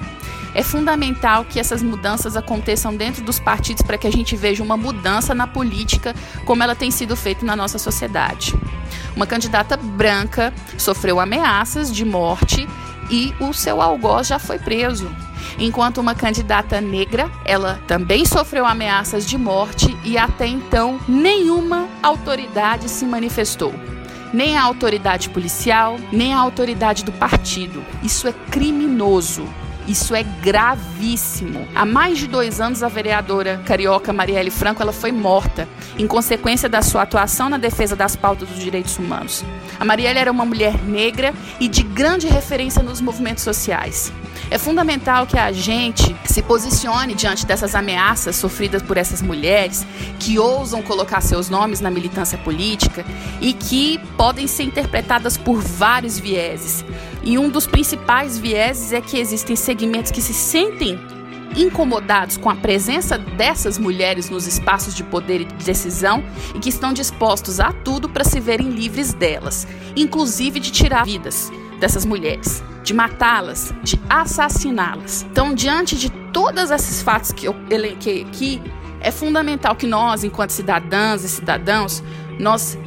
É fundamental que essas mudanças aconteçam dentro dos partidos para que a gente veja uma mudança na política como ela tem sido feita na nossa sociedade. Uma candidata branca sofreu ameaças de morte e o seu algoz já foi preso. Enquanto uma candidata negra, ela também sofreu ameaças de morte e até então nenhuma autoridade se manifestou. Nem a autoridade policial, nem a autoridade do partido. Isso é criminoso. Isso é gravíssimo. Há mais de 2 anos, a vereadora carioca Marielle Franco ela foi morta em consequência da sua atuação na defesa das pautas dos direitos humanos. A Marielle era uma mulher negra e de grande referência nos movimentos sociais. É fundamental que a gente se posicione diante dessas ameaças sofridas por essas mulheres que ousam colocar seus nomes na militância política e que podem ser interpretadas por vários vieses. E um dos principais vieses é que existem segmentos que se sentem incomodados com a presença dessas mulheres nos espaços de poder e de decisão e que estão dispostos a tudo para se verem livres delas, inclusive de tirar vidas dessas mulheres, de matá-las, de assassiná-las. Então, diante de todos esses fatos que eu elenquei aqui, é fundamental que nós, enquanto cidadãs e cidadãos, nós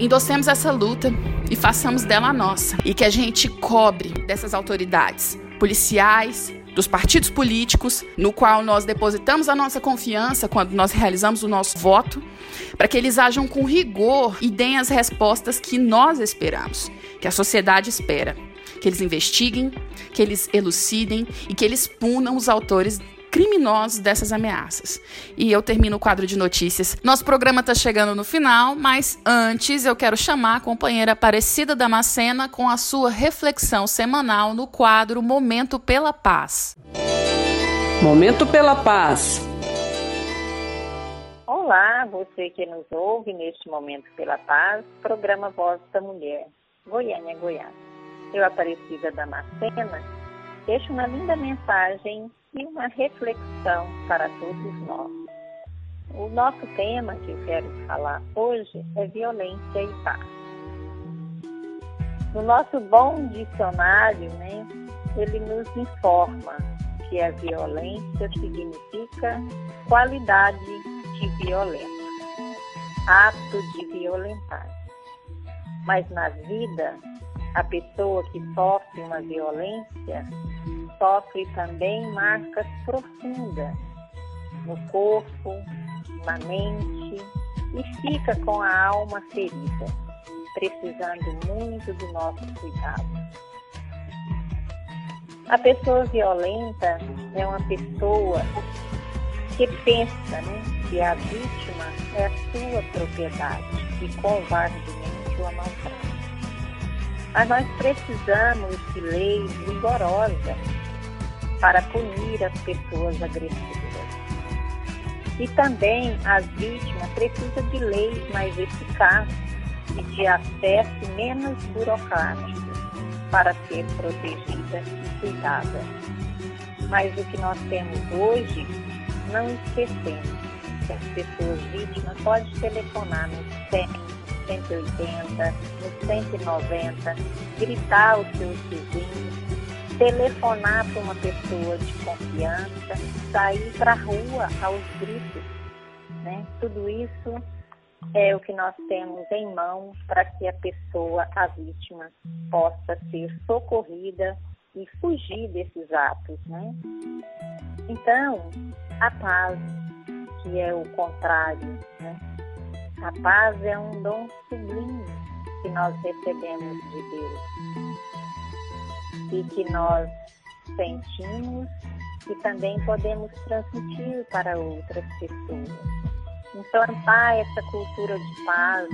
endossemos essa luta e façamos dela a nossa. E que a gente cobre dessas autoridades policiais, dos partidos políticos, no qual nós depositamos a nossa confiança quando nós realizamos o nosso voto, para que eles ajam com rigor e deem as respostas que nós esperamos, que a sociedade espera. Que eles investiguem, que eles elucidem e que eles punam os autores criminosos dessas ameaças. E eu termino o quadro de notícias. Nosso programa está chegando no final, mas antes eu quero chamar a companheira Aparecida Damascena com a sua reflexão semanal no quadro Momento pela Paz. Momento pela Paz. Olá, você que nos ouve neste Momento pela Paz, programa Voz da Mulher, Goiânia, Goiás. Eu, Aparecida Damascena, deixo uma linda mensagem e uma reflexão para todos nós. O nosso tema que eu quero falar hoje é violência e paz. No nosso bom dicionário, né, ele nos informa que a violência significa qualidade de violência, ato de violentar. Mas na vida, a pessoa que sofre uma violência sofre também marcas profundas no corpo, na mente, e fica com a alma ferida, precisando muito do nosso cuidado. A pessoa violenta é uma pessoa que pensa, que a vítima é a sua propriedade e covardemente o maltrata. Mas nós precisamos de leis rigorosas para punir as pessoas agressivas. E também as vítimas precisam de leis mais eficazes e de acesso menos burocrático para ser protegida e cuidada. Mas o que nós temos hoje, não esquecemos que as pessoas vítimas podem telefonar no 100, 180, no 190, gritar aos seus vizinhos, telefonar para uma pessoa de confiança, sair para a rua aos gritos. Tudo isso é o que nós temos em mãos para que a pessoa, a vítima, possa ser socorrida e fugir desses atos. Então, a paz, que é o contrário, A paz é um dom sublime que nós recebemos de Deus e que nós sentimos e também podemos transmitir para outras pessoas. Implantar essa cultura de paz,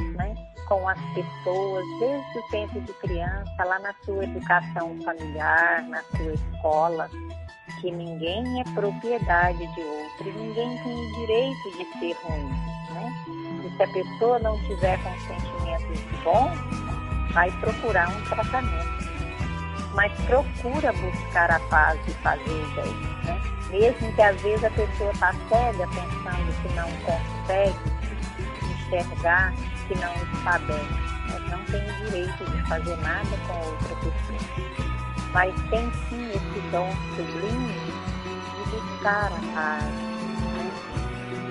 com as pessoas desde o tempo de criança, lá na sua educação familiar, na sua escola, que ninguém é propriedade de outro e ninguém tem o direito de ser ruim, E se a pessoa não tiver consentimento bom, vai procurar um tratamento. Mas procura buscar a paz e fazer bem, Mesmo que às vezes a pessoa está cega, pensando que não consegue enxergar, que não está bem. Mas não tem o direito de fazer nada com outra pessoa. Mas tem sim esse dom sublime de buscar a paz,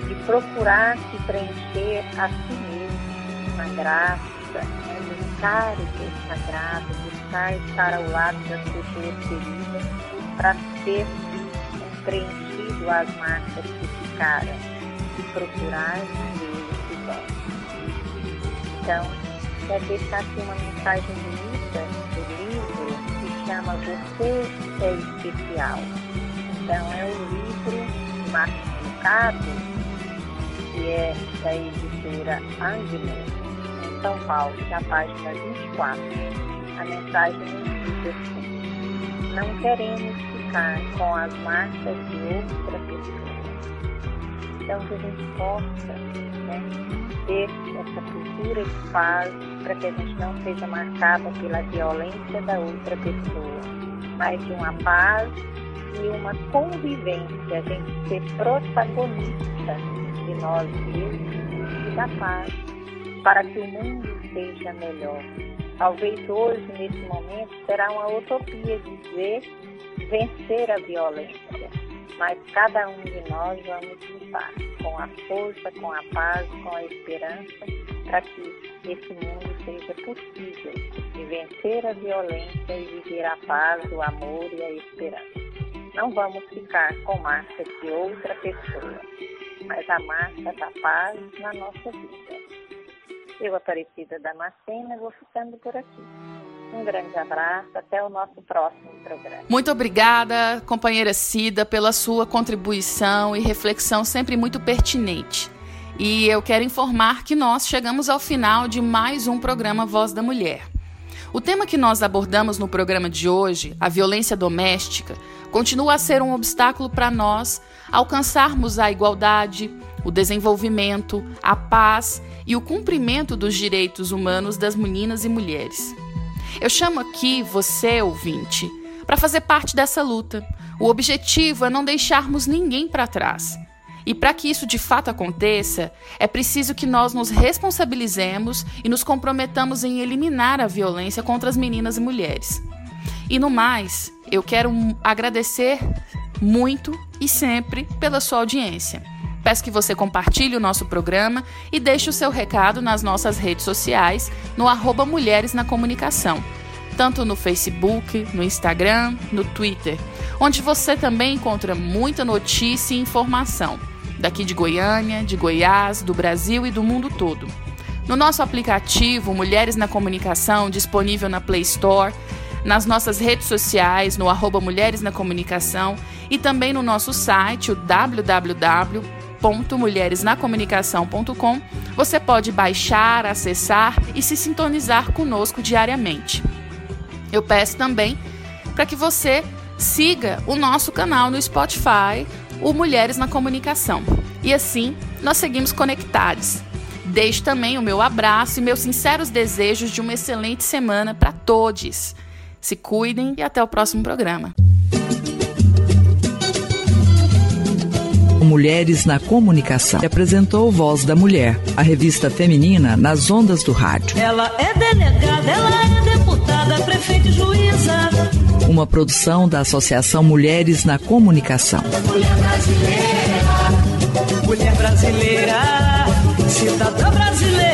de procurar se preencher a si mesmo na graça, buscar o que é sagrado, buscar estar ao lado das pessoas queridas para ser preenchido as marcas que ficaram e procurar viver esse dom. Então, quero deixar aqui uma mensagem bonita do livro, chama Você é Especial. Então é o livro Machucado, que é da editora Ângulo, em São Paulo, na página 24. A mensagem diz assim: não queremos ficar com as marcas de outra pessoa. Então que a gente possa ter essa cultura de paz, para que a gente não seja marcada pela violência da outra pessoa, mas de uma paz e uma convivência, a gente ser protagonista de nós mesmos e da paz, para que o mundo seja melhor. Talvez hoje, nesse momento, será uma utopia dizer vencer a violência, mas cada um de nós vamos lutar com a força, com a paz, com a esperança, para que esse mundo seja possível de vencer a violência e viver a paz, o amor e a esperança. Não vamos ficar com marca de outra pessoa, mas a marca da paz na nossa vida. Eu, Aparecida Damascena, vou ficando por aqui. Um grande abraço, até o nosso próximo programa. Muito obrigada, companheira Cida, pela sua contribuição e reflexão sempre muito pertinente. E eu quero informar que nós chegamos ao final de mais um programa Voz da Mulher. O tema que nós abordamos no programa de hoje, a violência doméstica, continua a ser um obstáculo para nós alcançarmos a igualdade, o desenvolvimento, a paz e o cumprimento dos direitos humanos das meninas e mulheres. Eu chamo aqui você, ouvinte, para fazer parte dessa luta. O objetivo é não deixarmos ninguém para trás. E para que isso de fato aconteça, é preciso que nós nos responsabilizemos e nos comprometamos em eliminar a violência contra as meninas e mulheres. E no mais, eu quero agradecer muito e sempre pela sua audiência. Peço que você compartilhe o nosso programa e deixe o seu recado nas nossas redes sociais, no @mulheresnacomunicação, tanto no Facebook, no Instagram, no Twitter, onde você também encontra muita notícia e informação. daqui de Goiânia, de Goiás, do Brasil e do mundo todo. No nosso aplicativo Mulheres na Comunicação, disponível na Play Store, nas nossas redes sociais, no @mulheresnacomunicação e também no nosso site, o www.mulheresnacomunicação.com, você pode baixar, acessar e se sintonizar conosco diariamente. Eu peço também para que você siga o nosso canal no Spotify, o Mulheres na Comunicação. E assim, nós seguimos conectados. Deixo também o meu abraço e meus sinceros desejos de uma excelente semana para todos. Se cuidem e até o próximo programa. Mulheres na Comunicação apresentou Voz da Mulher, a revista feminina nas ondas do rádio. Ela é delegada, ela é deputada, prefeita e juíza. Uma produção da Associação Mulheres na Comunicação. Mulher brasileira, cidadã brasileira.